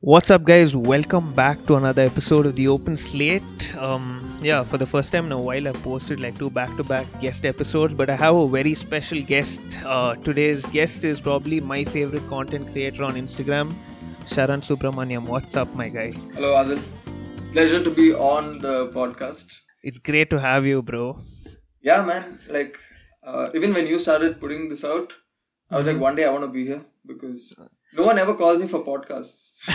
What's up, guys? Welcome back to another episode of The Open Slate. For the first time in a while, I've posted like two back-to-back guest episodes, but I have a very special guest. Today's guest is probably my favorite content creator on Instagram, Sharan Subramaniam. What's up, my guy? Hello, Adil. Pleasure to be on the podcast. It's great to have you, bro. Yeah, man. Like, even when you started putting this out, I was like, one day I want to be here because... no one ever calls me for podcasts.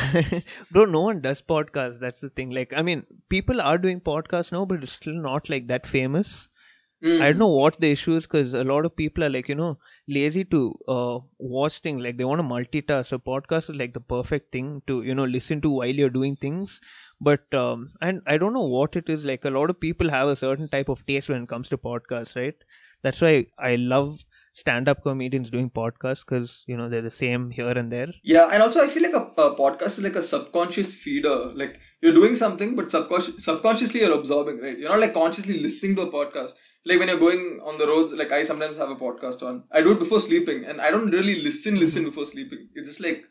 Bro, no one does podcasts. That's the thing. Like, I mean, people are doing podcasts now, but it's still not like that famous. I don't know what the issue is, because a lot of people are like, you know, lazy to watch things. Like, they want to multitask. So podcast is like the perfect thing to, you know, listen to while you're doing things. But and I don't know what it is. Like, a lot of people have a certain type of taste when it comes to podcasts, right? That's why I love stand-up comedians doing podcasts, because, you know, they're the same here and there. Yeah, and also I feel like a podcast is like a subconscious feeder. Like, you're doing something, but subconsciously you're absorbing, right? You're not like consciously listening to a podcast. Like, when you're going on the roads, like, I sometimes have a podcast on. I do it before sleeping, and I don't really listen before sleeping. It's just like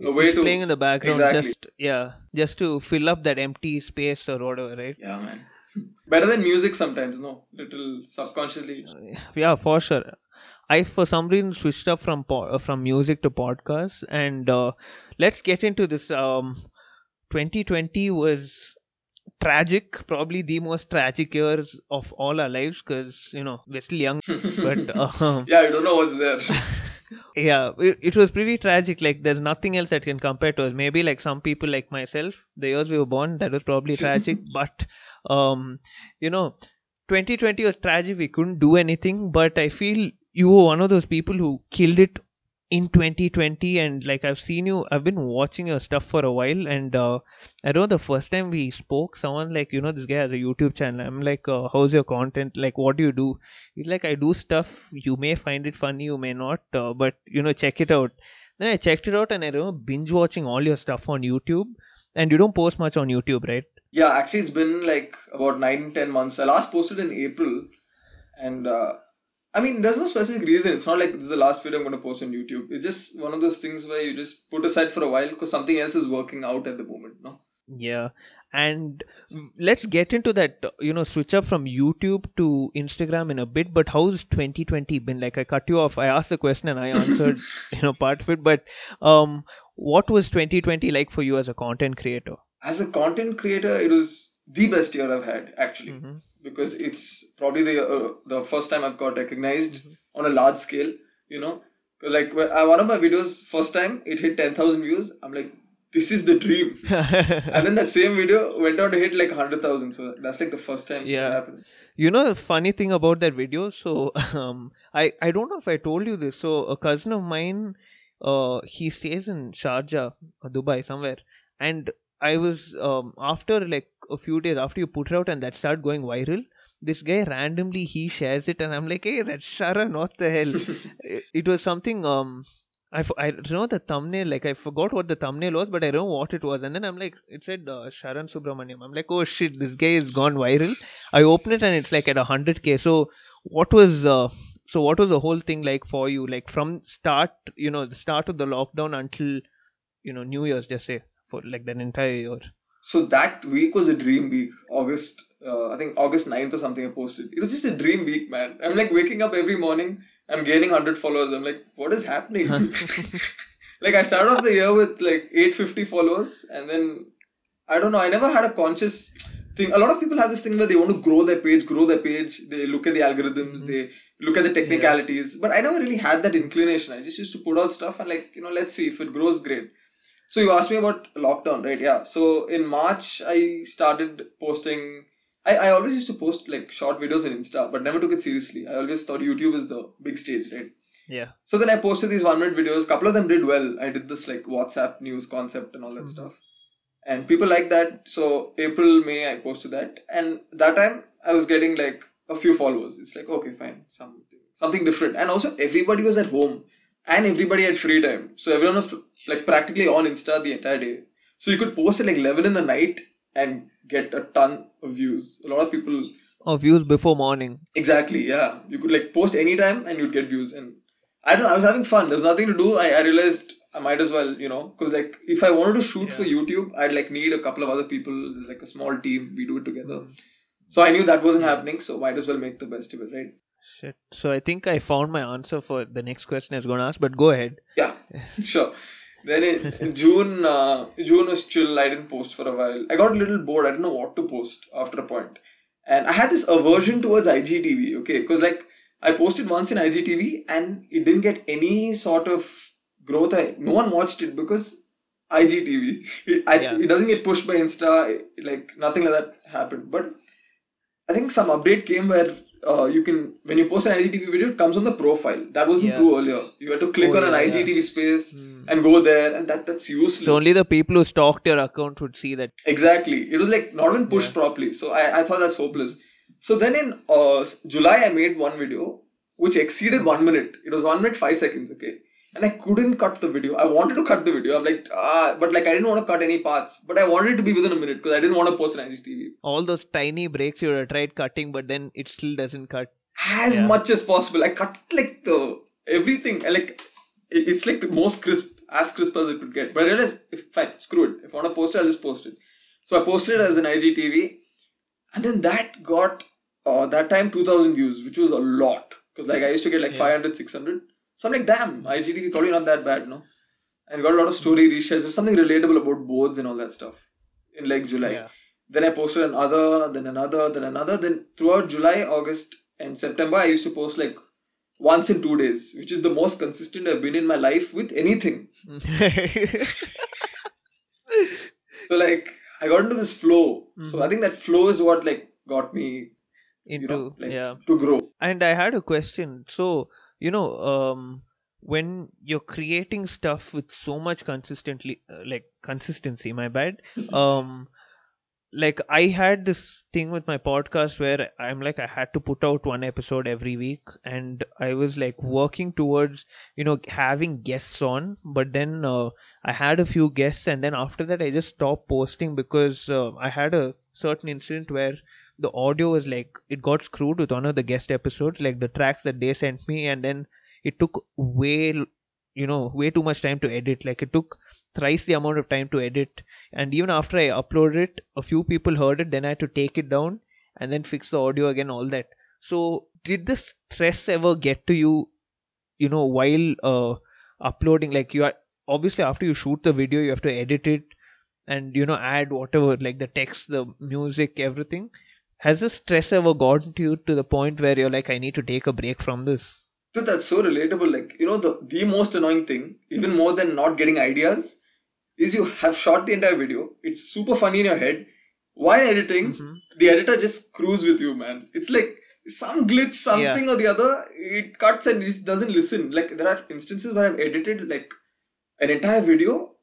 a way to... playing in the background, exactly. Just to fill up that empty space or whatever, right? Yeah, man. Better than music sometimes, no? Little subconsciously. Yeah, for sure. I, for some reason, switched up from music to podcasts. And let's get into this. 2020 was tragic, probably the most tragic years of all our lives, because, you know, we're still young. But yeah, you don't know what's there. Yeah, it was pretty tragic. Like, there's nothing else that can compare to us. Maybe like some people like myself, the years we were born, that was probably tragic. But, you know, 2020 was tragic. We couldn't do anything. But I feel... you were one of those people who killed it in 2020, and like I've been watching your stuff for a while, and I know the first time we spoke, someone like, you know, this guy has a YouTube channel. I'm like, how's your content? Like, what do you do? He's like, I do stuff. You may find it funny, you may not, but, you know, check it out. Then I checked it out, and I remember binge watching all your stuff on YouTube, and you don't post much on YouTube, right? Yeah, actually it's been like about 9-10 months. I last posted in April, and... I mean, there's no specific reason. It's not like this is the last video I'm going to post on YouTube. It's just one of those things where you just put aside for a while because something else is working out at the moment, no? Yeah. And let's get into that, you know, switch up from YouTube to Instagram in a bit. But how's 2020 been? Like, I cut you off. I asked the question and I answered, you know, part of it. But what was 2020 like for you as a content creator? As a content creator, it was... the best year I've had, actually, because it's probably the first time I've got recognized on a large scale, you know, because like one of my videos, first time it hit 10,000 views. I'm like, this is the dream. And then that same video went on to hit like 100,000. So that's like the first time it happened. You know, the funny thing about that video. So I don't know if I told you this. So a cousin of mine, he stays in Sharjah or Dubai somewhere. And I was after like a few days after you put it out and that started going viral, this guy randomly, he shares it and I'm like, hey, that's Sharan, what the hell? It was something, I know the thumbnail, like I forgot what the thumbnail was, but I don't know what it was. And then I'm like, it said Sharan Subramaniam. I'm like, oh shit, this guy has gone viral. I open it and it's like at 100K. So what was the whole thing like for you? Like from start, you know, the start of the lockdown until, you know, New Year's, just say, for like that entire year. So that week was a dream week. August, I think August 9th or something I posted. It was just a dream week, man. I'm like waking up every morning. I'm gaining 100 followers. I'm like, what is happening? Like I started off the year with like 850 followers. And then, I don't know, I never had a conscious thing. A lot of people have this thing where they want to grow their page. They look at the algorithms. They look at the technicalities. Yeah. But I never really had that inclination. I just used to put out stuff and like, you know, let's see if it grows, great. So you asked me about lockdown, right? Yeah. So in March, I started posting. I always used to post like short videos on Insta, but never took it seriously. I always thought YouTube is the big stage, right? Yeah. So then I posted these 1-minute videos. Couple of them did well. I did this like WhatsApp news concept and all that stuff. And people liked that. So April, May, I posted that. And that time I was getting like a few followers. It's like, okay, fine. Something different. And also everybody was at home and everybody had free time. So everyone was... like practically on Insta the entire day. So you could post at like 11 in the night and get a ton of views. A lot of people... oh, views before morning. Exactly, yeah. You could like post anytime and you'd get views. And I don't know, I was having fun. There was nothing to do. I realized I might as well, you know, because like if I wanted to shoot for YouTube, I'd like need a couple of other people. There's like a small team. We do it together. So I knew that wasn't happening. So might as well make the best of it, right? Shit. So I think I found my answer for the next question I was going to ask, but go ahead. Yeah, sure. Then in June, June was chill. I didn't post for a while. I got a little bored. I didn't know what to post after a point. And I had this aversion towards IGTV, okay? Because like I posted once in IGTV and it didn't get any sort of growth. No one watched it because IGTV. It doesn't get pushed by Insta. Like nothing like that happened. But I think some update came where you can, when you post an IGTV video, it comes on the profile. That wasn't true earlier. You had to click on an IGTV space and go there, and that's useless. So only the people who stalked your account would see that. Exactly. It was like not even pushed properly. So I thought that's hopeless. So then in July, I made one video which exceeded 1 minute. It was 1 minute, 5 seconds. Okay. And I couldn't cut the video. I wanted to cut the video. I'm like, but like I didn't want to cut any parts. But I wanted it to be within a minute because I didn't want to post an IGTV. All those tiny breaks you would have tried cutting, but then it still doesn't cut. As much as possible. I cut like the everything. I like it's like the most crisp, as crisp as it could get. But I realized, fine, screw it. If I want to post it, I'll just post it. So I posted it as an IGTV. And then that got, that time 2,000 views, which was a lot. Because like I used to get like 500, 600. So I'm like, damn, IGTV probably not that bad, no? And got a lot of story reshares. There's something relatable about boards and all that stuff in like July. Yeah. Then I posted another, then another, then another. Then throughout July, August and September, I used to post like once in 2 days, which is the most consistent I've been in my life with anything. So like, I got into this flow. Mm-hmm. So I think that flow is what like got me into, to grow. And I had a question. So, you know, when you're creating stuff with so much consistency, my bad. Like I had this thing with my podcast where I'm like, I had to put out one episode every week, and I was like working towards, you know, having guests on, but then I had a few guests, and then after that I just stopped posting because I had a certain incident where the audio was like, it got screwed with one of the guest episodes, like the tracks that they sent me, and then it took way too much time to edit. Like it took thrice the amount of time to edit, and even after I uploaded it, a few people heard it, then I had to take it down and then fix the audio again, all that. So did the stress ever get to you, you know, while uploading? Like you are obviously, after you shoot the video, you have to edit it and, you know, add whatever, like the text, the music, everything. Has the stress ever gotten to you to the point where you're like, I need to take a break from this? Dude, that's so relatable. Like, you know, the most annoying thing, even more than not getting ideas, is you have shot the entire video. It's super funny in your head. While editing, the editor just screws with you, man. It's like some glitch, something or the other. It cuts and it doesn't listen. Like, there are instances where I've edited like an entire video,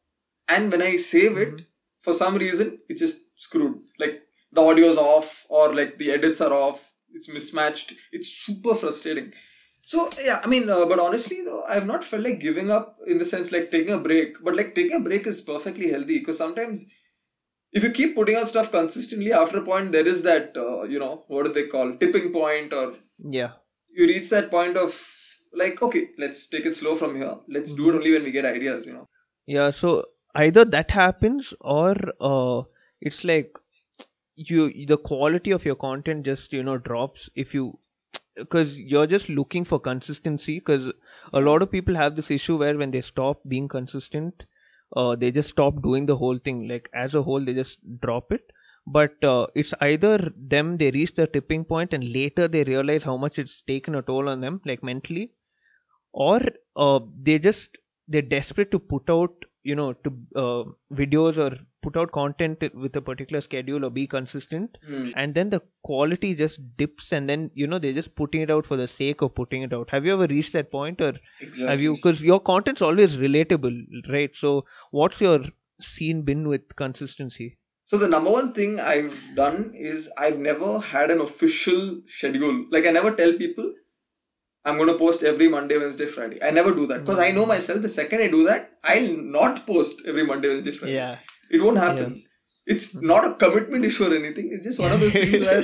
and when I save it, for some reason, it's just screwed. Like, the audio is off, or like the edits are off. It's mismatched. It's super frustrating. So yeah, I mean, but honestly though, I've not felt like giving up in the sense like taking a break. But like taking a break is perfectly healthy, because sometimes if you keep putting out stuff consistently, after a point there is that you know, what do they call, tipping point, or you reach that point of like, okay, let's take it slow from here. Let's do it only when we get ideas, you know. Yeah. So either that happens, or it's like, the quality of your content just, you know, drops because you're just looking for consistency. Because a lot of people have this issue where when they stop being consistent, they just stop doing the whole thing. Like as a whole, they just drop it. But it's either they reach the tipping point and later they realize how much it's taken a toll on them, like mentally, or they're desperate to put out, you know, to videos or put out content with a particular schedule or be consistent, and then the quality just dips, and then, you know, they're just putting it out for the sake of putting it out. Have you ever reached that point? Or have you, because your content's always relatable, right? So what's your scene been with consistency? So the number one thing I've done is I've never had an official schedule. Like I never tell people I'm going to post every Monday, Wednesday, Friday. I never do that, because I know myself, the second I do that, I'll not post every Monday, Wednesday, Friday. Yeah. It won't happen. Yeah. It's not a commitment issue or anything. It's just one of those things where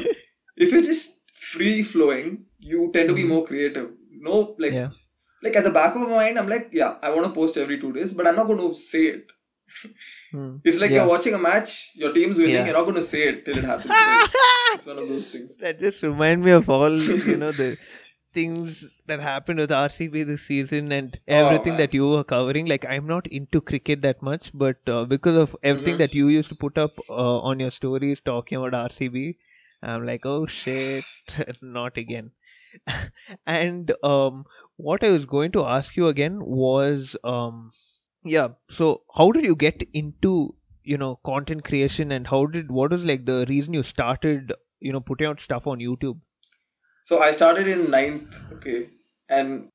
if you're just free flowing, you tend to be more creative. No, like like at the back of my mind, I'm like, yeah, I want to post every 2 days, but I'm not going to say it. It's like you're watching a match, your team's winning, you're not going to say it till it happens. It's one of those things. That just reminds me of all, you know, the things that happened with RCB this season and everything that you were covering. Like, I'm not into cricket that much, but because of everything that you used to put up on your stories talking about RCB, I'm like, oh shit, not again. And what I was going to ask you again was, so how did you get into, you know, content creation, and what was like the reason you started, you know, putting out stuff on YouTube? So I started in 9th, and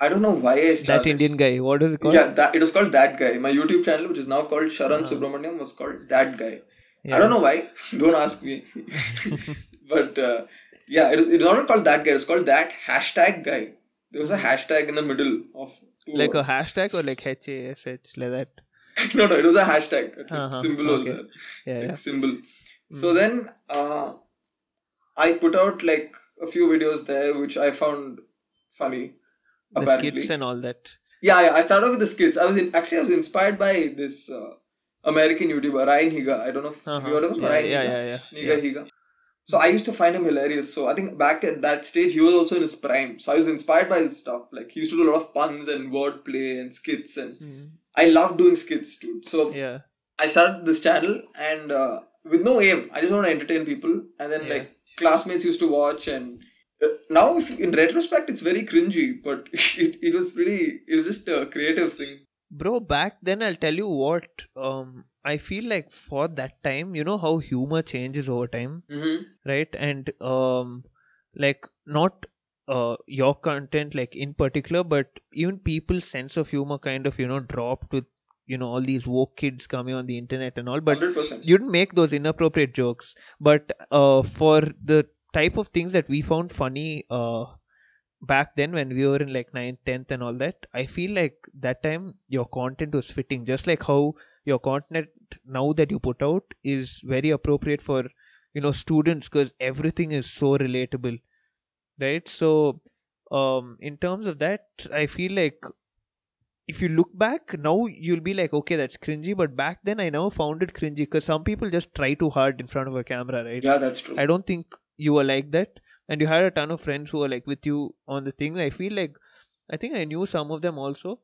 I don't know why I started. That Indian guy, what is it called? Yeah, it was called That Guy. My YouTube channel, which is now called Sharan Subramaniam, was called That Guy. Yeah. I don't know why, don't ask me. But yeah, it was not called That Guy, it was called That Hashtag Guy. There was a hashtag in the middle of... Like words. A hashtag or like H-A-S-H, like that? No, it was a hashtag. At least symbol was there. Yeah, like symbol. So then, I put out like a few videos there, which I found funny, apparently. The skits and all that. Yeah, I started with the skits. I was inspired by this American YouTuber, Ryan Higa. I don't know if you heard of him, Ryan Higa. So I used to find him hilarious. So I think back at that stage, he was also in his prime. So I was inspired by his stuff. Like, he used to do a lot of puns and wordplay and skits. And I loved doing skits, dude. So I started this channel and with no aim. I just want to entertain people. And then like classmates used to watch. And now in retrospect, it's very cringy. But it was pretty, it was just a creative thing. Bro, back then, I'll tell you what, I feel like for that time, you know how humor changes over time, right? And like not your content like in particular, but even people's sense of humor kind of, you know, dropped with, you know, all these woke kids coming on the internet and all. But 100%. You didn't make those inappropriate jokes. But for the type of things that we found funny back then when we were in like 9th, 10th and all that, I feel like that time your content was fitting. Just like how your content now that you put out is very appropriate for, you know, students, because everything is so relatable, right? So in terms of that, I feel like if you look back now, you'll be like, okay, that's cringy. But back then I now found it cringy because some people just try too hard in front of a camera, right? Yeah, that's true. I don't think you were like that. And you had a ton of friends who were like with you on the thing. I feel like, I think I knew some of them also.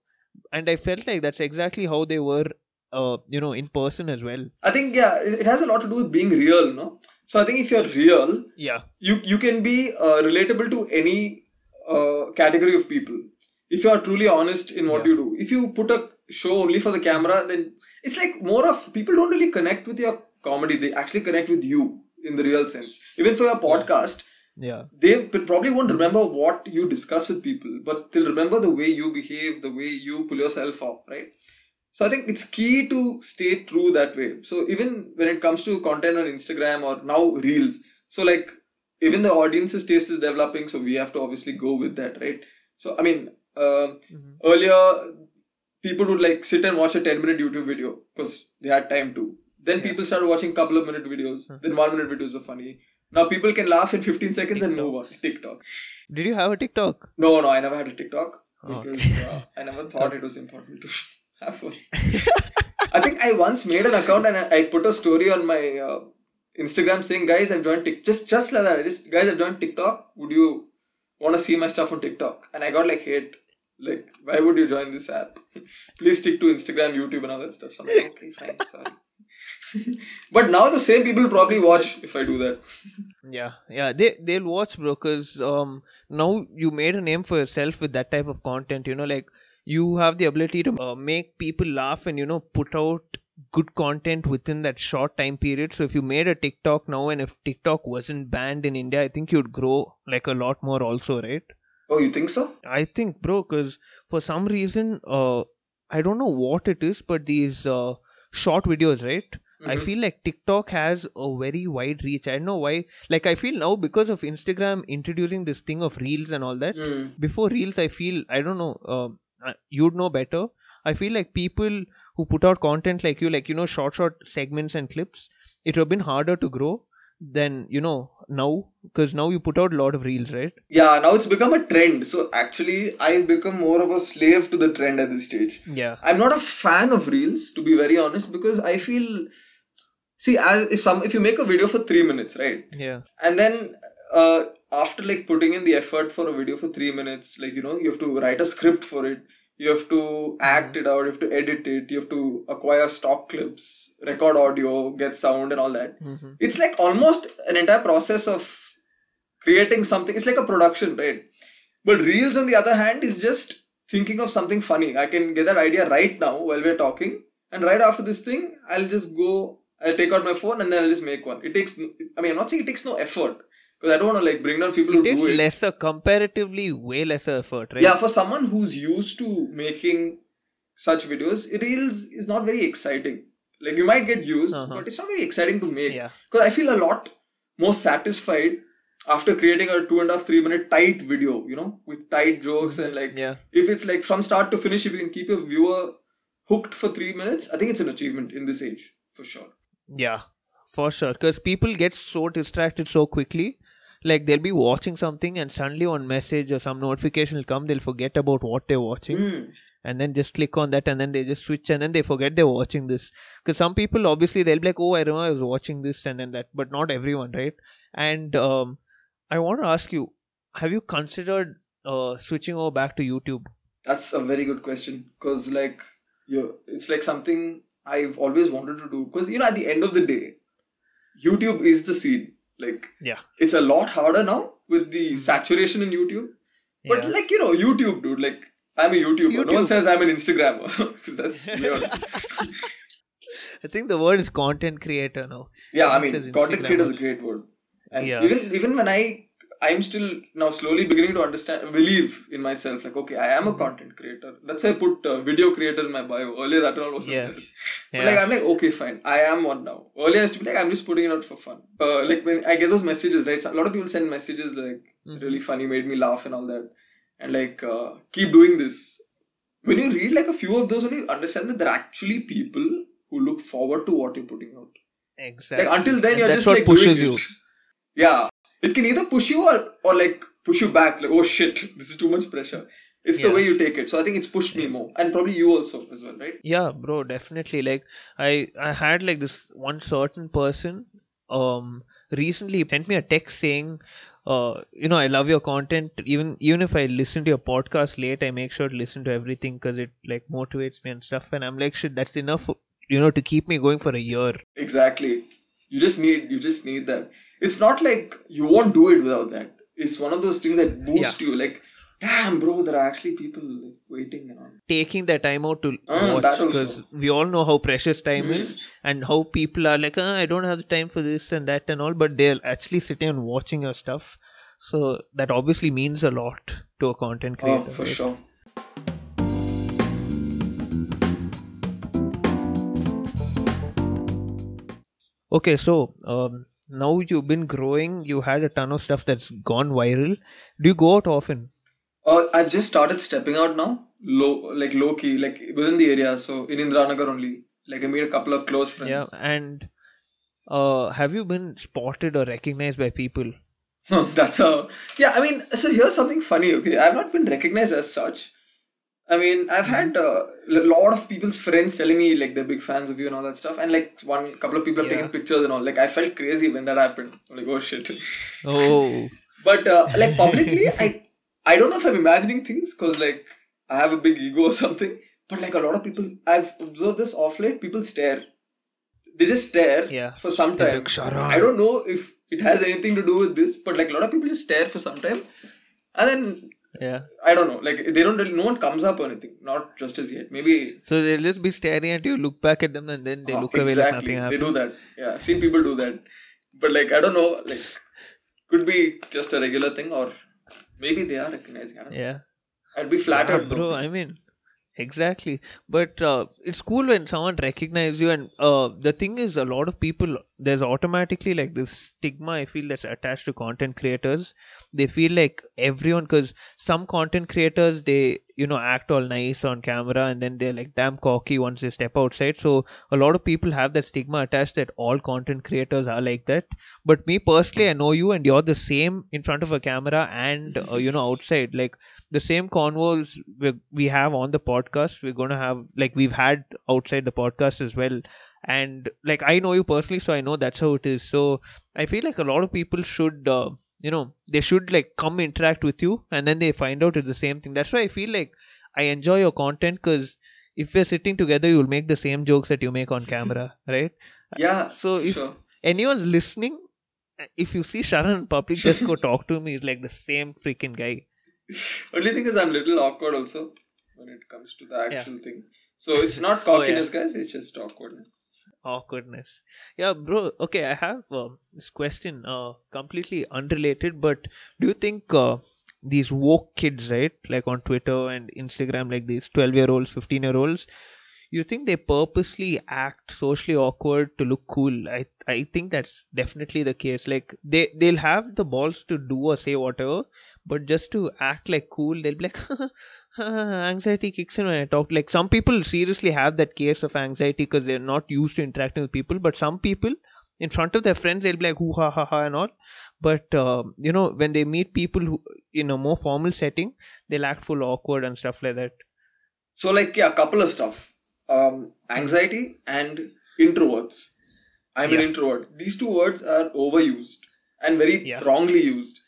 And I felt like that's exactly how they were, you know, in person as well. I think, yeah, it has a lot to do with being real, no? So I think if you're real, you can be relatable to any category of people. If you are truly honest in what you do. If you put a show only for the camera, then it's like more of, people don't really connect with your comedy. They actually connect with you in the real sense. Even for your podcast, they probably won't remember what you discuss with people, but they'll remember the way you behave, the way you pull yourself up, right? So I think it's key to stay true that way. So even when it comes to content on Instagram or now Reels, so like even the audience's taste is developing, so we have to obviously go with that, right? So I mean, earlier people would like sit and watch a 10-minute YouTube video because they had time to. Then people started watching couple of minute videos, then 1-minute videos are funny. Now people can laugh in 15 seconds and move on. TikTok. Did you have a TikTok? No, I never had a TikTok because I never thought it was important to have one. I think I once made an account and I put a story on my Instagram saying, guys, I've joined TikTok. Just like that. Just, guys, I've joined TikTok. Would you want to see my stuff on TikTok? And I got like hate. Like, why would you join this app? Please stick to Instagram, YouTube and all that stuff. So I'm like, okay, fine, sorry. But now the same people probably watch if I do that. They'll watch, bro, because now you made a name for yourself with that type of content, you know, like you have the ability to make people laugh and, you know, put out good content within that short time period. So if you made a TikTok now, and if TikTok wasn't banned in India, I think you'd grow like a lot more also, right? Oh, you think so? I think, bro, because for some reason, I don't know what it is, but these... short videos, right? I feel like TikTok has a very wide reach. I don't know why. Like, I feel now because of Instagram introducing this thing of Reels and all that. Before Reels, I feel, I don't know, you'd know better. I feel like people who put out content like you know, short segments and clips, it would have been harder to grow. than, you know, now? Because now you put out a lot of reels, right? Yeah, now it's become a trend. So actually, I become more of a slave to the trend at this stage. Yeah. I'm not a fan of reels, to be very honest, because I feel... See, if you make a video for 3 minutes, right? Yeah. And then... after like putting in the effort for a video for 3 minutes, like, you know, you have to write a script for it, you have to act it out, you have to edit it, you have to acquire stock clips, record audio, get sound and all that. Mm-hmm. It's like almost an entire process of creating something. It's like a production, right? But reels, on the other hand, is just thinking of something funny. I can get that idea right now while we're talking, and right after this thing, I'll take out my phone and then I'll just make one. I'm not saying it takes no effort, because I don't want to like bring down people who do it. It takes lesser, comparatively way lesser effort, right? Yeah, for someone who's used to making such videos, reels is not very exciting. Like, you might get views, but it's not very exciting to make. Because I feel a lot more satisfied after creating a 2.5-3 minute tight video, you know, with tight jokes and like, if it's like from start to finish, if you can keep a viewer hooked for 3 minutes, I think it's an achievement in this age, for sure. Yeah, for sure. Because people get so distracted so quickly. Like, they'll be watching something and suddenly on message or some notification will come, they'll forget about what they're watching and then just click on that and then they just switch and then they forget they're watching this. Because some people, obviously, they'll be like, oh, I remember I was watching this and then that, but not everyone, right? And I want to ask you, have you considered switching over back to YouTube? That's a very good question, because like, it's like something I've always wanted to do, because, you know, at the end of the day, YouTube is the scene. Like, it's a lot harder now with the saturation in YouTube. But like, you know, YouTube, dude, like, I'm a YouTuber. YouTube. No one says I'm an Instagrammer. That's weird. I think the word is content creator now. Yeah, I mean, content creator is a great word. And even when I'm still now slowly beginning to understand, believe in myself. Like, okay, I am a content creator. That's why I put video creator in my bio. Earlier, that all wasn't there. But like, I'm like, okay, fine. I am one now. Earlier, I used to be like, I'm just putting it out for fun. Like, when I get those messages, right? So a lot of people send messages like, really funny, made me laugh and all that. And like, keep doing this. When you read like a few of those, and you understand that there are actually people who look forward to what you're putting out. Exactly. Like, until then, and you're just like pushes doing you. It. Yeah. It can either push you or like push you back. Like, oh shit, this is too much pressure. It's the way you take it. So I think it's pushed me more. And probably you also as well, right? Yeah, bro, definitely. Like, I had like this one certain person recently sent me a text saying, you know, I love your content. Even if I listen to your podcast late, I make sure to listen to everything because it like motivates me and stuff. And I'm like, shit, that's enough, you know, to keep me going for a year. Exactly. You just need that. It's not like you won't do it without that. It's one of those things that boosts you. Like, damn, bro, there are actually people like, waiting and all. Taking their time out to watch, because we all know how precious time is and how people are like, I don't have the time for this and that and all, but they're actually sitting and watching your stuff. So that obviously means a lot to a content creator. Oh, for sure. Okay, so... now you've been growing, you had a ton of stuff that's gone viral. Do you go out often? I've just started stepping out now, low key, like within the area. So in Indranagar only, like I made a couple of close friends. Yeah, and have you been spotted or recognized by people? I mean, so here's something funny, okay? I've not been recognized as such. I mean, I've had a lot of people's friends telling me like they're big fans of you and all that stuff. And like couple of people have taken pictures and all. Like I felt crazy when that happened. I'm like, oh shit. Oh. But like publicly, I don't know if I'm imagining things because like I have a big ego or something. But like a lot of people, I've observed this off late, people stare. They just stare for some time. Like, Sharan. I don't know if it has anything to do with this. But like a lot of people just stare for some time. And then... yeah, I don't know. Like they don't really. No one comes up or anything. Not just as yet. Maybe. So they'll just be staring at you, look back at them, and then they look away like nothing happened. They do that. Yeah, I've seen people do that. But like I don't know. Like could be just a regular thing, or maybe they are recognizing. I don't know. I'd be flattered, bro. I mean, exactly. But it's cool when someone recognizes you, and the thing is, a lot of people there's automatically like this stigma, I feel, that's attached to content creators. They feel like everyone, because some content creators, they, you know, act all nice on camera and then they're like damn cocky once they step outside. So a lot of people have that stigma attached that all content creators are like that. But me personally, I know you and you're the same in front of a camera and, you know, outside. Like the same convos we have on the podcast, we're going to have, like we've had outside the podcast as well. And like I know you personally, so I know that's how it is. So I feel like a lot of people should, you know, they should like come interact with you and then they find out it's the same thing. That's why I feel like I enjoy your content, because if we're sitting together, you'll make the same jokes that you make on camera, right? Yeah. So if anyone listening, if you see Sharan in public, just go talk to him. He's like the same freaking guy. Only thing is I'm a little awkward also when it comes to the actual thing. So it's not cockiness, guys. It's just awkwardness. Awkwardness. Yeah, bro. Okay, I have this question, completely unrelated, but do you think these woke kids, right, like on Twitter and Instagram, like these 12-year-olds, 15-year-olds, you think they purposely act socially awkward to look cool? I think that's definitely the case. Like they'll have the balls to do or say whatever, but just to act like cool, they'll be like, anxiety kicks in when I talk. Like some people seriously have that case of anxiety because they're not used to interacting with people. But some people in front of their friends, they'll be like, hoo ha ha ha and all. But, you know, when they meet people who, in a more formal setting, they'll act full awkward and stuff like that. So like, yeah, a couple of stuff. Anxiety and introverts. I'm an introvert. These two words are overused and very wrongly used.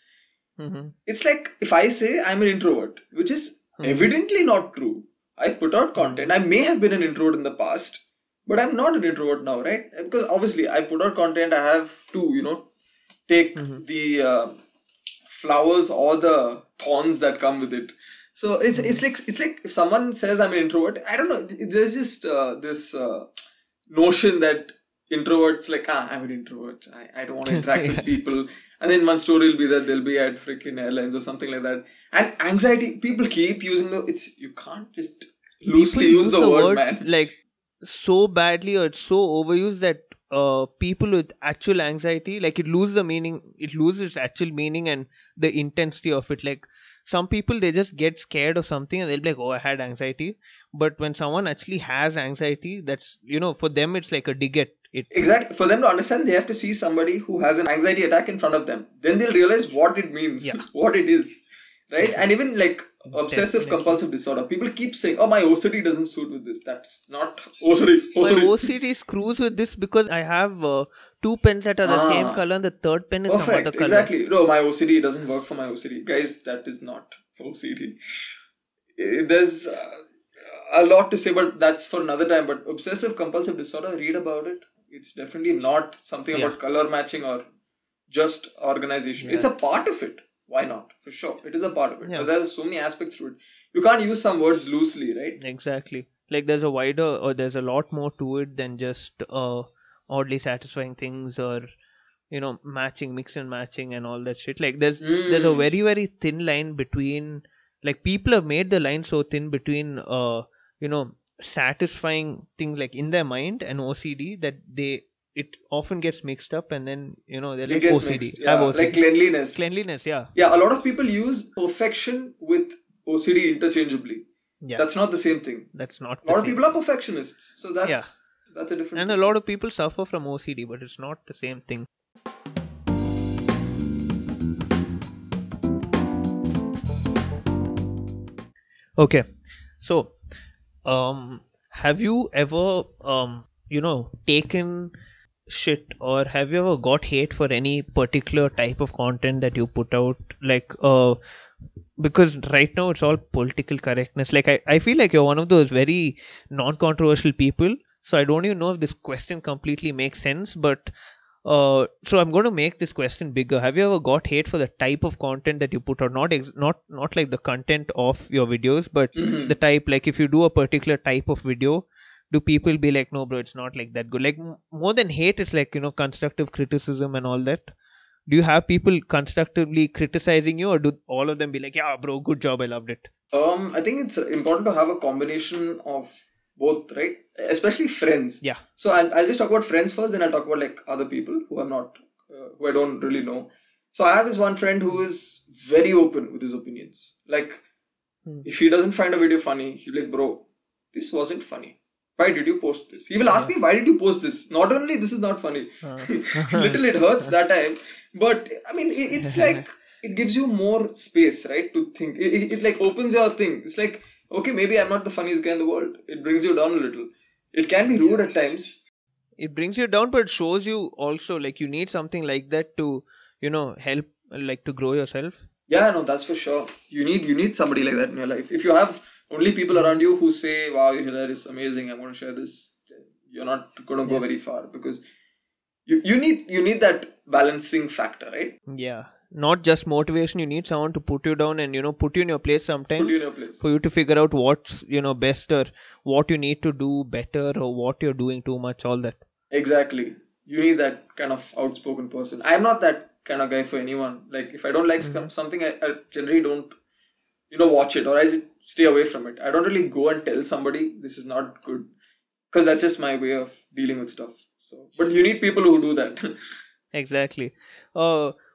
Mm-hmm. It's like if I say I'm an introvert, which is evidently not true. I put out content. I may have been an introvert in the past, but I'm not an introvert now, right? Because obviously I put out content. I have to, you know, take the flowers or the thorns that come with it. So it's like if someone says I'm an introvert, I don't know. There's just this notion that introverts like, I'm an introvert. I don't want to interact with people. And then one story will be that they'll be at freaking airlines or something like that. And anxiety, people keep using you can't just loosely use the word, man. Like so badly or it's so overused that people with actual anxiety, like it loses the meaning. It loses its actual meaning and the intensity of it. Like some people, they just get scared of something and they'll be like, I had anxiety. But when someone actually has anxiety, that's, you know, for them, it's like a dig at it. Exactly. For them to understand, they have to see somebody who has an anxiety attack in front of them. Then they'll realize what it means, what it is, right? And even like obsessive compulsive disorder. People keep saying, my OCD doesn't suit with this. That's not OCD. My OCD screws with this because I have two pens that are the same color and the third pen is some other color. Exactly. No, my OCD doesn't work for my OCD. Guys, that is not OCD. There's a lot to say, but that's for another time. But obsessive compulsive disorder, read about it. It's definitely not something about color matching or just organization. Yeah. It's a part of it. Why not? For sure. It is a part of it. Yeah. There are so many aspects to it. You can't use some words loosely, right? Exactly. Like there's a wider or there's a lot more to it than just oddly satisfying things or, you know, matching, mix and matching and all that shit. Like there's a very, very thin line between, like people have made the line so thin between, you know, satisfying things like in their mind and OCD that it often gets mixed up and then, you know, they're like OCD. Have OCD. Like cleanliness. Cleanliness, yeah. Yeah, a lot of people use perfection with OCD interchangeably. Yeah. That's not the same thing. That's not the same. A lot of people are perfectionists. So that's a different thing. A lot of people suffer from OCD, but it's not the same thing. Okay. So, have you ever... you know, taken shit or have you ever got hate for any particular type of content that you put out? Like, because right now it's all political correctness. Like, I feel like you're one of those very non-controversial people. So I don't even know if this question completely makes sense, but so I'm going to make this question bigger. Have you ever got hate for the type of content that you put out? Not like the content of your videos, but the type, like if you do a particular type of video, do people be like, no, bro, it's not like that good? Like more than hate, it's like, you know, constructive criticism and all that. Do you have people constructively criticizing you or do all of them be like, yeah, bro, good job, I loved it? I think it's important to have a combination of both, right? Especially friends. Yeah. So I'll just talk about friends first, then I'll talk about like other people who I'm not, who I don't really know. So I have this one friend who is very open with his opinions. Like, if he doesn't find a video funny, he'll be like, bro, this wasn't funny. Why did you post this? He will ask me, why did you post this? Not only this is not funny, little it hurts that time, but I mean, it's like, it gives you more space, right? To think. It like opens your thing. It's like, okay, maybe I'm not the funniest guy in the world. It brings you down a little. It can be rude at times. It brings you down, but it shows you also, like, you need something like that to, you know, help, like, to grow yourself. Yeah, no, that's for sure. You need somebody like that in your life. If you have only people around you who say, wow, you're hilarious, amazing, I'm going to share this, you're not going to go very far, because you need that balancing factor, right? Yeah. Not just motivation, you need someone to put you down and, you know, put you in your place sometimes. For you to figure out what's, you know, best, or what you need to do better, or what you're doing too much, all that. Exactly. You need that kind of outspoken person. I'm not that kind of guy for anyone. Like, if I don't like something, I generally don't, you know, watch it, or I just stay away from it. I don't really go and tell somebody this is not good, because that's just my way of dealing with stuff. So, but you need people who do that. Exactly.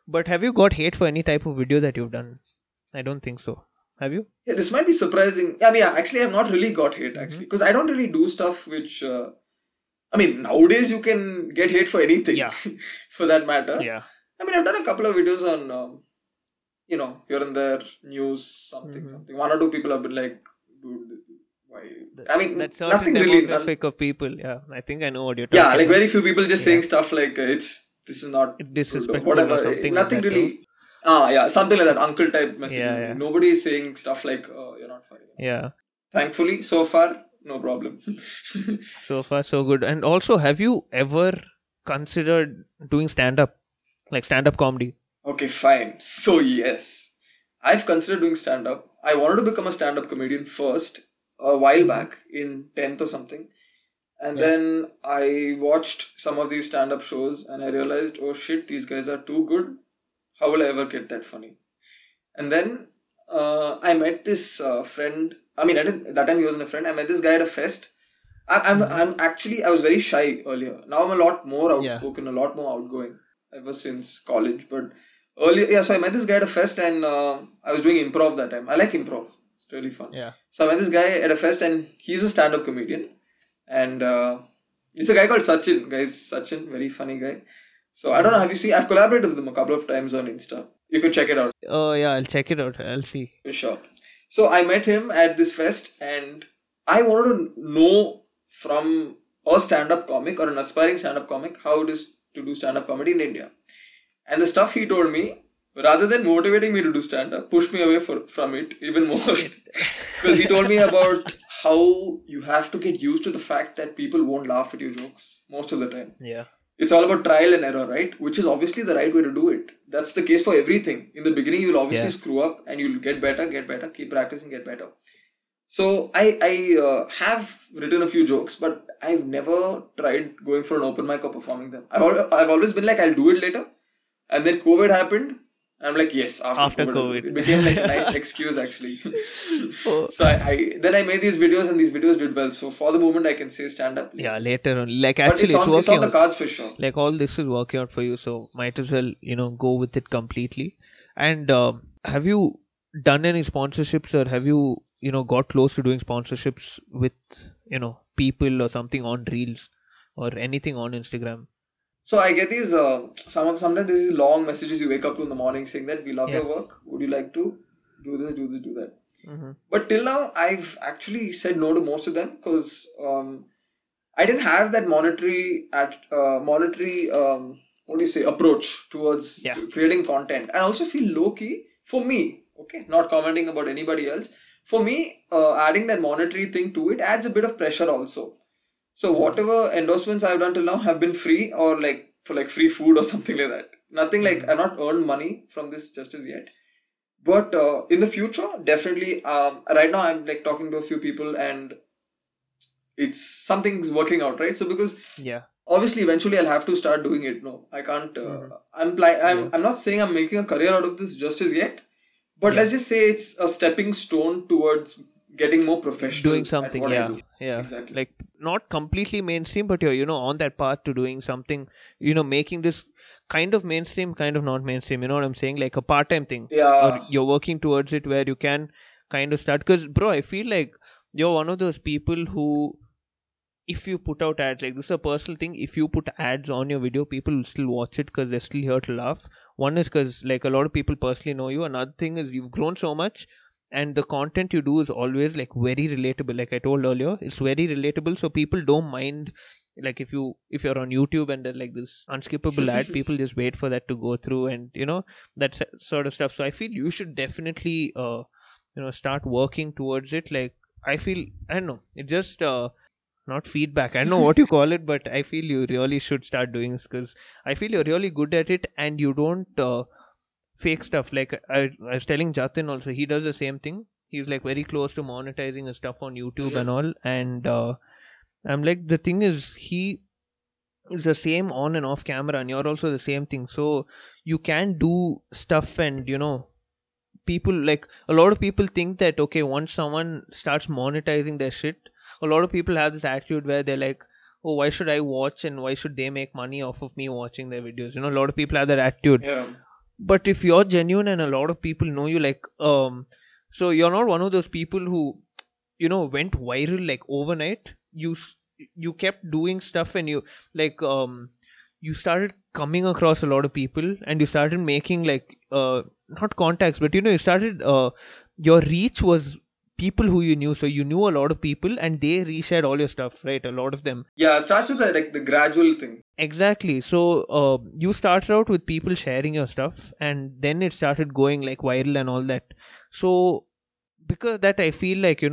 But have you got hate for any type of video that you've done? I don't think so. Have you? Yeah, this might be surprising. I mean, actually, I've not really got hate, actually, because I don't really do stuff which... I mean, nowadays, you can get hate for anything, for that matter. Yeah. I mean, I've done a couple of videos on, you know, here and there, news, something. One or two people have been like, dude, why? I mean, nothing really... That's a demographic of people, yeah. I think I know what you're talking about. Yeah, like very few people just saying stuff like, this is not disrespectful, whatever, or something. Nothing like really. Something like that. Uncle type message. Yeah, yeah. Nobody is saying stuff like, oh, you're not funny. Yeah. Thankfully, so far, no problem. So far, so good. And also, have you ever considered doing stand-up? Like stand-up comedy? Okay, fine. So, yes. I've considered doing stand-up. I wanted to become a stand-up comedian first, a while back, in 10th or something. And then I watched some of these stand-up shows and I realized, oh shit, these guys are too good. How will I ever get that funny? And then I met this friend. I mean, that time he wasn't a friend. I met this guy at a fest. I was very shy earlier. Now I'm a lot more outspoken, a lot more outgoing ever since college. But earlier, so I met this guy at a fest and I was doing improv that time. I like improv. It's really fun. Yeah. So I met this guy at a fest and he's a stand-up comedian. And it's a guy called Sachin. Very funny guy. So I don't know, have you seen? I've collaborated with him a couple of times on Insta. You can check it out. Oh yeah, I'll check it out. I'll see. Sure. So I met him at this fest and I wanted to know from a stand-up comic or an aspiring stand-up comic how it is to do stand-up comedy in India. And the stuff he told me, rather than motivating me to do stand-up, pushed me away from it even more. Because he told me about how you have to get used to the fact that people won't laugh at your jokes most of the time. Yeah. It's all about trial and error, right? Which is obviously the right way to do it. That's the case for everything. In the beginning, you'll obviously screw up and you'll get better, keep practicing, get better. So I have written a few jokes, but I've never tried going for an open mic or performing them. I've always been like, I'll do it later. And then COVID happened. I'm like, yes, after COVID. It became like a nice excuse, actually. So I made these videos and these videos did well. So for the moment, I can say stand up. Yeah, later on. Like, actually, but it's on the cards for sure. Like, all this is working out for you. So might as well, you know, go with it completely. And have you done any sponsorships, or have you, you know, got close to doing sponsorships with, you know, people or something on Reels or anything on Instagram? So I get these, sometimes there's these long messages you wake up to in the morning saying that we love your work. Would you like to do this, do that? Mm-hmm. But till now, I've actually said no to most of them because I didn't have that monetary approach towards creating content. I also feel low-key for me, okay, not commenting about anybody else. For me, adding that monetary thing to it adds a bit of pressure also. So whatever endorsements I've done till now have been free or like for like free food or something like that. Nothing like I've not earned money from this just as yet. But in the future, definitely right now I'm like talking to a few people and something's working out, right? So because obviously eventually I'll have to start doing it. No, I can't. I'm not saying I'm making a career out of this just as yet. But let's just say it's a stepping stone towards getting more professional, doing something at what I do. Exactly. Like not completely mainstream, but you're on that path to doing something, making this kind of mainstream, kind of not mainstream, you know what I'm saying, like a part-time thing. Or you're working towards it where you can kind of start, because bro, I feel like you're one of those people who, if you put out ads, like this is a personal thing, if you put ads on your video, people will still watch it because they're still here to laugh. One is because like a lot of people personally know you. Another thing is you've grown so much and the content you do is always like very relatable. Like I told earlier, it's very relatable, so people don't mind. Like if you're on YouTube and there's like this unskippable ad, people just wait for that to go through and that sort of stuff. So I feel you should definitely start working towards it. Like I feel, I don't know, it just not feedback, I don't know what you call it, but I feel you really should start doing this because I feel you're really good at it and you don't fake stuff. Like I was telling Jatin also, he does the same thing. He's like very close to monetizing his stuff on YouTube and all, and I'm like, the thing is, he is the same on and off camera, and you're also the same thing. So you can do stuff, and people, like a lot of people think that, okay, once someone starts monetizing their shit, a lot of people have this attitude where they're like, oh, why should I watch and why should they make money off of me watching their videos? A lot of people have that attitude. Yeah. But if you're genuine and a lot of people know you, like, so you're not one of those people who, went viral like overnight. You kept doing stuff and you like you started coming across a lot of people and you started making like not contacts, but you started your reach was people who you knew, so you knew a lot of people and they reshared all your stuff, right? A lot of them. Yeah, it starts with the gradual thing. Exactly. So you started out with people sharing your stuff and then it started going like viral and all that. So because of that, I feel like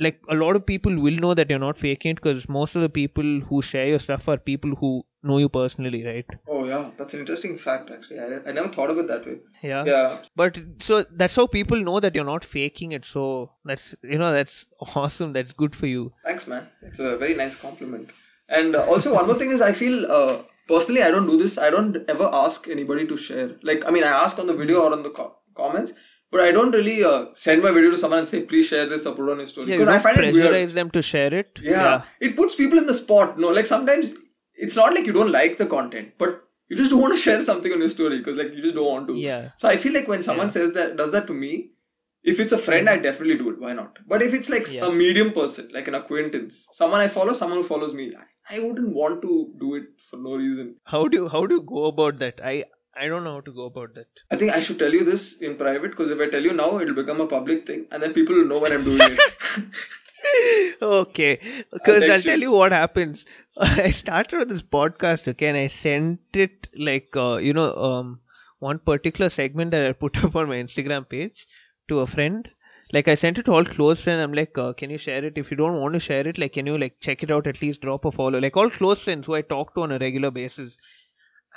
like a lot of people will know that you're not faking it because most of the people who share your stuff are people who know you personally, right? Oh yeah, that's an interesting fact actually. I never thought of it that way. Yeah. But so that's how people know that you're not faking it. So that's, that's awesome. That's good for you. Thanks, man. It's a very nice compliment. And also one more thing is I feel personally I don't do this. I don't ever ask anybody to share. Like, I mean, I ask on the video or on the comments. But I don't really send my video to someone and say, please share this or put on your story. Because I find it weird. Pressurize them to share it. Yeah. It puts people in the spot. No, like sometimes it's not like you don't like the content, but you just don't want to share something on your story because like you just don't want to. Yeah. So I feel like when someone says that, does that to me, if it's a friend, I definitely do it. Why not? But if it's like a medium person, like an acquaintance, someone I follow, someone who follows me, I wouldn't want to do it for no reason. How do you go about that? I don't know how to go about that. I think I should tell you this in private because if I tell you now, it'll become a public thing and then people will know when I'm doing it. Okay. Because I'll tell you what happens. I started with this podcast, okay, and I sent it like, one particular segment that I put up on my Instagram page to a friend. Like I sent it to all close friends. I'm like, can you share it? If you don't want to share it, like, can you like check it out? At least drop a follow. Like all close friends who I talk to on a regular basis.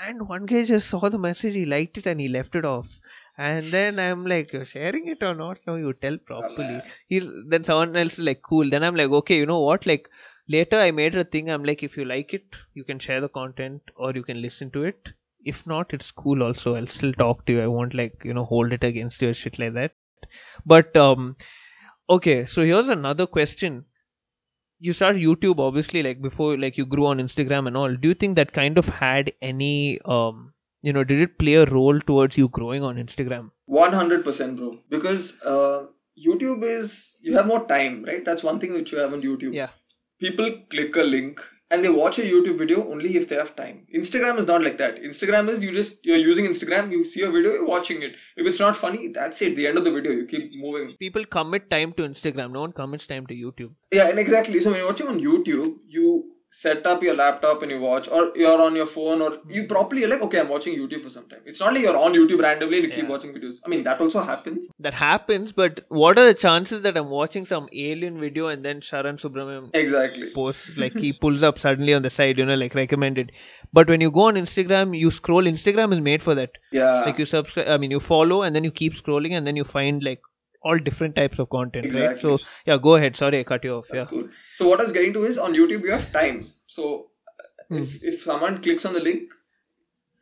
And one guy just saw the message, he liked it and he left it off. And then I'm like, you're sharing it or not? No, you tell properly. Then someone else is like, cool. Then I'm like, okay, you know what? Like later I made a thing. I'm like, if you like it, you can share the content or you can listen to it. If not, it's cool also. I'll still talk to you. I won't like, hold it against you or shit like that. But, okay. So here's another question. You started YouTube obviously like before, like you grew on Instagram and all. Do you think that kind of had any, did it play a role towards you growing on Instagram? 100%, bro. Because YouTube is, you have more time, right? That's one thing which you have on YouTube. Yeah. People click a link and they watch a YouTube video only if they have time. Instagram is not like that. Instagram is you're using Instagram, you see a video, you're watching it. If it's not funny, that's it. The end of the video, you keep moving. People commit time to Instagram. No one commits time to YouTube. Yeah, and exactly. So when you're watching on YouTube, you set up your laptop and you watch, or you're on your phone, or you probably are like, okay, I'm watching YouTube for some time. It's not like you're on YouTube randomly and you keep watching videos. I mean, that also happens. That happens, but what are the chances that I'm watching some alien video and then Sharan Subramaniam posts, like he pulls up suddenly on the side, like recommended. But when you go on Instagram, you scroll. Instagram is made for that. Yeah. Like you subscribe, I mean, you follow and then you keep scrolling and then you find like all different types of content, right? So, yeah, go ahead. Sorry, I cut you off. That's cool. So, what I was getting to is on YouTube, you have time. So, if someone clicks on the link,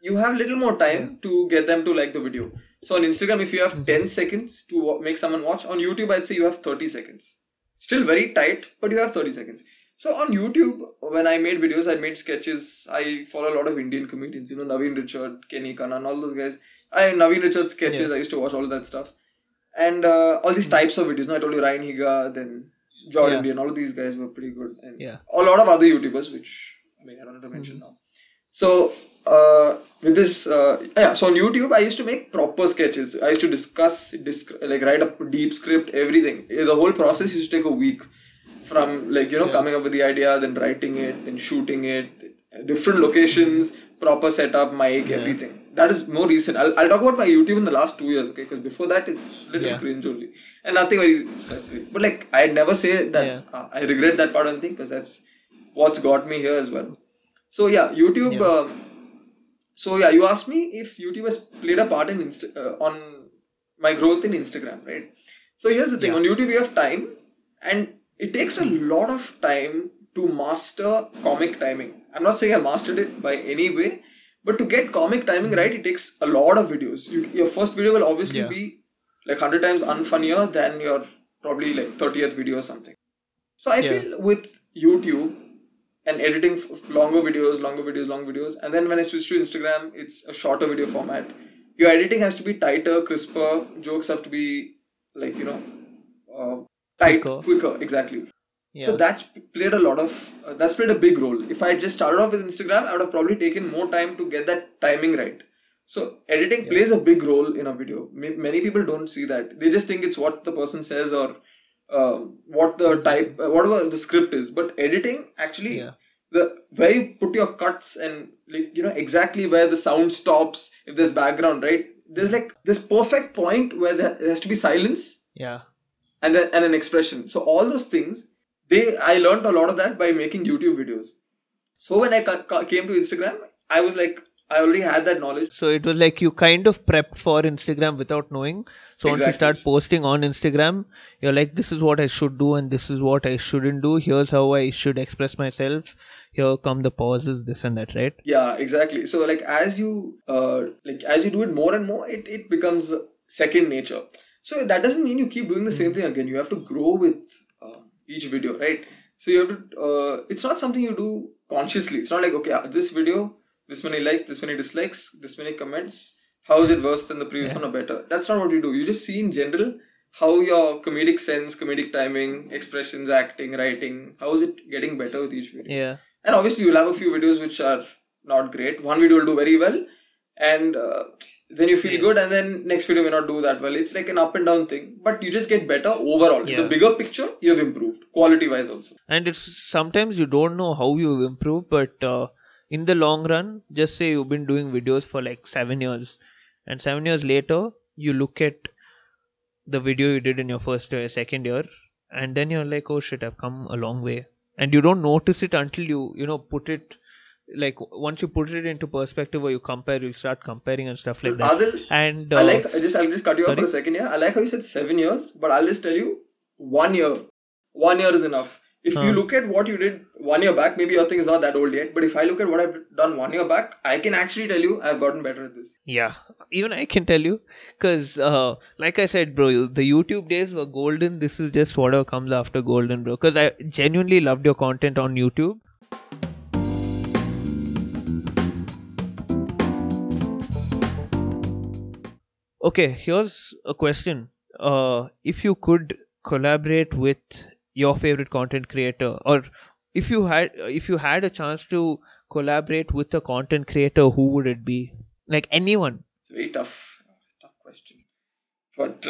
you have little more time to get them to like the video. So on Instagram, if you have 10 seconds to make someone watch, on YouTube, I'd say you have 30 seconds. Still very tight, but you have 30 seconds. So on YouTube, when I made videos, I made sketches. I follow a lot of Indian comedians, Naveen Richard, Kenny Kanan, all those guys. Naveen Richard sketches, I used to watch all of that stuff. And all these types of videos. I told you Ryan Higa, then Jordindian, all of these guys were pretty good. And a lot of other YouTubers, which I don't have to mention now. So with this, so on YouTube, I used to make proper sketches. I used to write up deep script, everything. The whole process used to take a week from coming up with the idea, then writing it, then shooting it, different locations, proper setup, mic, everything. That is more recent. I'll talk about my YouTube in the last 2 years, okay? Because before that is little cringe only and nothing very specific. But I never say that I regret that part of the thing, because that's what's got me here as well. So YouTube. You asked me if YouTube has played a part in on my growth in Instagram, right? So here's the thing: on YouTube you have time, and it takes a lot of time to master comic timing. I'm not saying I mastered it by any way, but to get comic timing right, it takes a lot of videos. Your first video will obviously be 100 times unfunnier than your probably 30th video or something. So I feel with YouTube and editing longer videos, and then when I switch to Instagram, it's a shorter video format. Your editing has to be tighter, crisper. Jokes have to be tight, quicker, exactly. Yeah. So that's played a big role. If I had just started off with Instagram, I would have probably taken more time to get that timing right. So editing plays a big role in a video. Many people don't see that. They just think it's what the person says or whatever the script is. But editing actually, where you put your cuts and exactly where the sound stops, if there's background, right? There's this perfect point where there has to be silence. Yeah. And an expression. So all those things, I learned a lot of that by making YouTube videos. So when I came to Instagram, I was I already had that knowledge. So it was you kind of prepped for Instagram without knowing. So once you start posting on Instagram, you're this is what I should do and this is what I shouldn't do. Here's how I should express myself. Here come the pauses, this and that, right? Yeah, exactly. So as you do it more and more, it becomes second nature. So that doesn't mean you keep doing the same thing again. You have to grow with each video, right? So you have to, it's not something you do consciously. It's not this video, this many likes, this many dislikes, this many comments. How is it worse than the previous one or better? That's not what you do. You just see in general how your comedic sense, comedic timing, expressions, acting, writing, how is it getting better with each video? Yeah. And obviously you'll have a few videos which are not great. One video will do very well and... then you feel good and then next video may not do that well. It's an up and down thing, but you just get better overall. Yeah. In the bigger picture, you have improved quality wise also. And it's sometimes you don't know how you've improved, but in the long run, just say you've been doing videos for 7 years and 7 years later, you look at the video you did in your first year, second year, and then you're oh shit, I've come a long way. And you don't notice it until you put it once you put it into perspective or you start comparing and stuff like that. Adil, and I'll just cut you off for a second here. I like how you said 7 years, but I'll just tell you 1 year. 1 year is enough. If you look at what you did 1 year back, maybe your thing is not that old yet, but if I look at what I've done 1 year back, I can actually tell you I've gotten better at this. Yeah, even I can tell you because I said, bro, the YouTube days were golden. This is just whatever comes after golden, bro, because I genuinely loved your content on YouTube. Okay, here's a question. If you could collaborate with your favorite content creator, or if you had a chance to collaborate with a content creator, who would it be? Anyone? It's a very tough question. But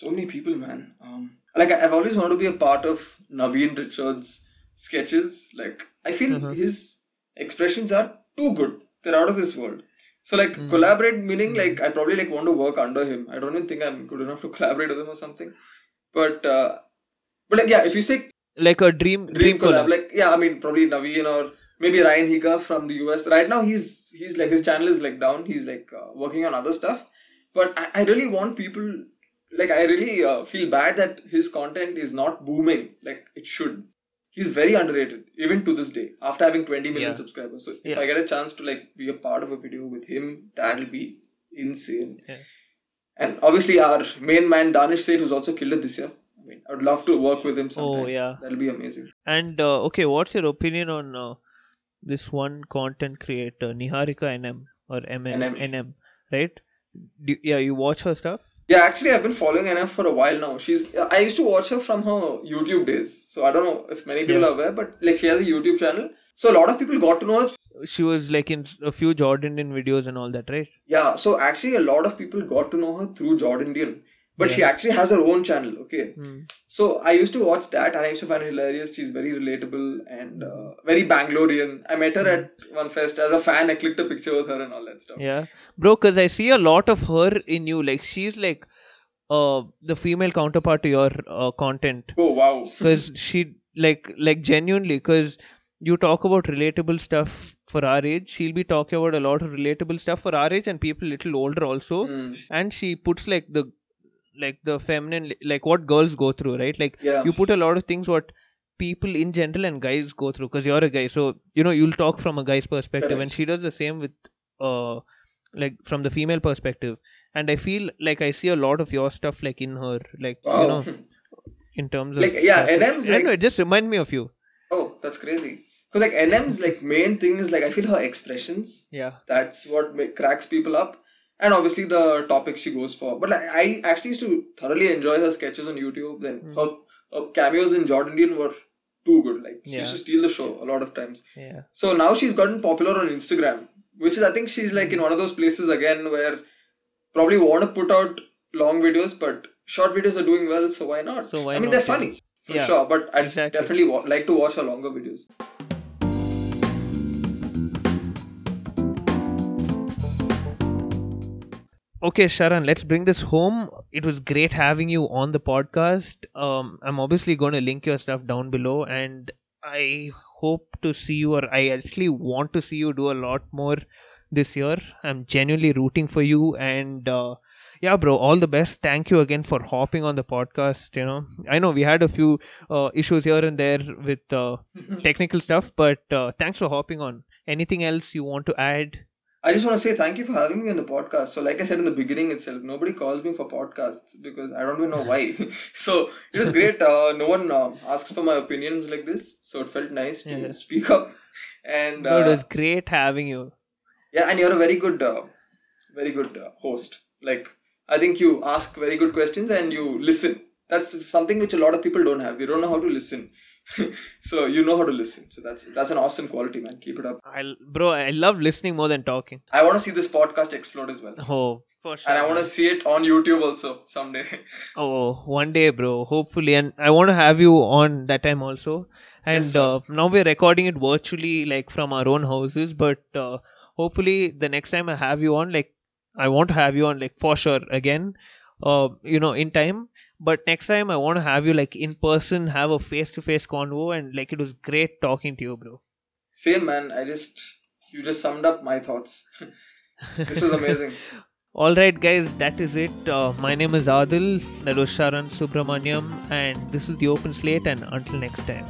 so many people, man. I've always wanted to be a part of Naveen Richard's sketches. I feel his expressions are too good. They're out of this world. So collaborate meaning I probably want to work under him. I don't even think I'm good enough to collaborate with him or something. But if you say a dream collab. Probably Naveen or maybe Ryan Higa from the US. Right now he's his channel is down. He's working on other stuff. But I really want people I really feel bad that his content is not booming like it should. he's very underrated even to this day after having 20 million subscribers. So if I get a chance to like be a part of a video with him, that'll be insane. Yeah. And obviously our main man Danish Sait, who's also killed it this year. I mean, I'd love to work with him sometime. Oh yeah, that'll be amazing. And okay, what's your opinion on this one content creator Niharika NM or NM, right? You watch her stuff? Yeah, actually I've been following NF for a while now. I used to watch her from her YouTube days. So I don't know if many people are aware, but like she has a YouTube channel. So a lot of people got to know her. She was like in a few Jordindian videos and all that, right? Yeah, so actually a lot of people got to know her through Jordindian. But she actually has her own channel, okay? Mm. So I used to watch that and I used to find her hilarious. She's very relatable and very Bangalorean. I met her at one fest as a fan. I clicked a picture with her and all that stuff. Yeah. Bro, because I see a lot of her in you. Like, she's like the female counterpart to your content. Oh, wow. Because she, like genuinely, because you talk about relatable stuff for our age. She'll be talking about a lot of relatable stuff for our age and people a little older also. Mm. And she puts like the feminine, like what girls go through, right? Like you put a lot of things what people in general and guys go through, because you're a guy, so you know you'll talk from a guy's perspective. Correct. And she does the same with like from the female perspective, and I feel like I see a lot of your stuff like in her, like you know, in terms of like NM's like, it just reminds me of you. Oh, that's crazy. Because like NM's like main thing is like I feel her expressions, that's what cracks people up. And obviously the topics she goes for. But like, I actually used to thoroughly enjoy her sketches on YouTube. Then her cameos in Jordindian were too good. Like she used to steal the show a lot of times. Yeah. So now she's gotten popular on Instagram. Which is, I think she's like in one of those places again where probably want to put out long videos. But short videos are doing well, so why not? So why I mean, they're funny for sure. But I definitely like to watch her longer videos. Okay, Sharan, let's bring this home. It was great having you on the podcast. I'm obviously going to link your stuff down below, and I hope to see you, or I actually want to see you do a lot more this year. I'm genuinely rooting for you, and bro, all the best. Thank you again for hopping on the podcast. You know, I know we had a few issues here and there with technical stuff, but thanks for hopping on. Anything else you want to add? I just want to say thank you for having me on the podcast. So like I said in the beginning itself, nobody calls me for podcasts because I don't even know why. So it was great. No one asks for my opinions like this. So it felt nice to speak up. And it was great having you. Yeah, and you're a very good host. Like I think you ask very good questions and you listen. That's something which a lot of people don't have. They don't know how to listen. So you know how to listen. So that's an awesome quality, man. Keep it up. I love listening more than talking. I want to see this podcast explode as well. Oh, for sure. And I want to see it on YouTube also someday. Oh, one day, bro. Hopefully. And I want to have you on that time also. And yes, now we're recording it virtually, like from our own houses. But hopefully the next time I have you on, like I want to have you on, like for sure again, you know, in time. But next time I want to have you like in person, have a face-to-face convo, and like it was great talking to you, bro. Same, man. You just summed up my thoughts. This was amazing. Alright guys, that is it. My name is Adil. That was Sharan Subramaniam, and this is The Open Slate, and until next time.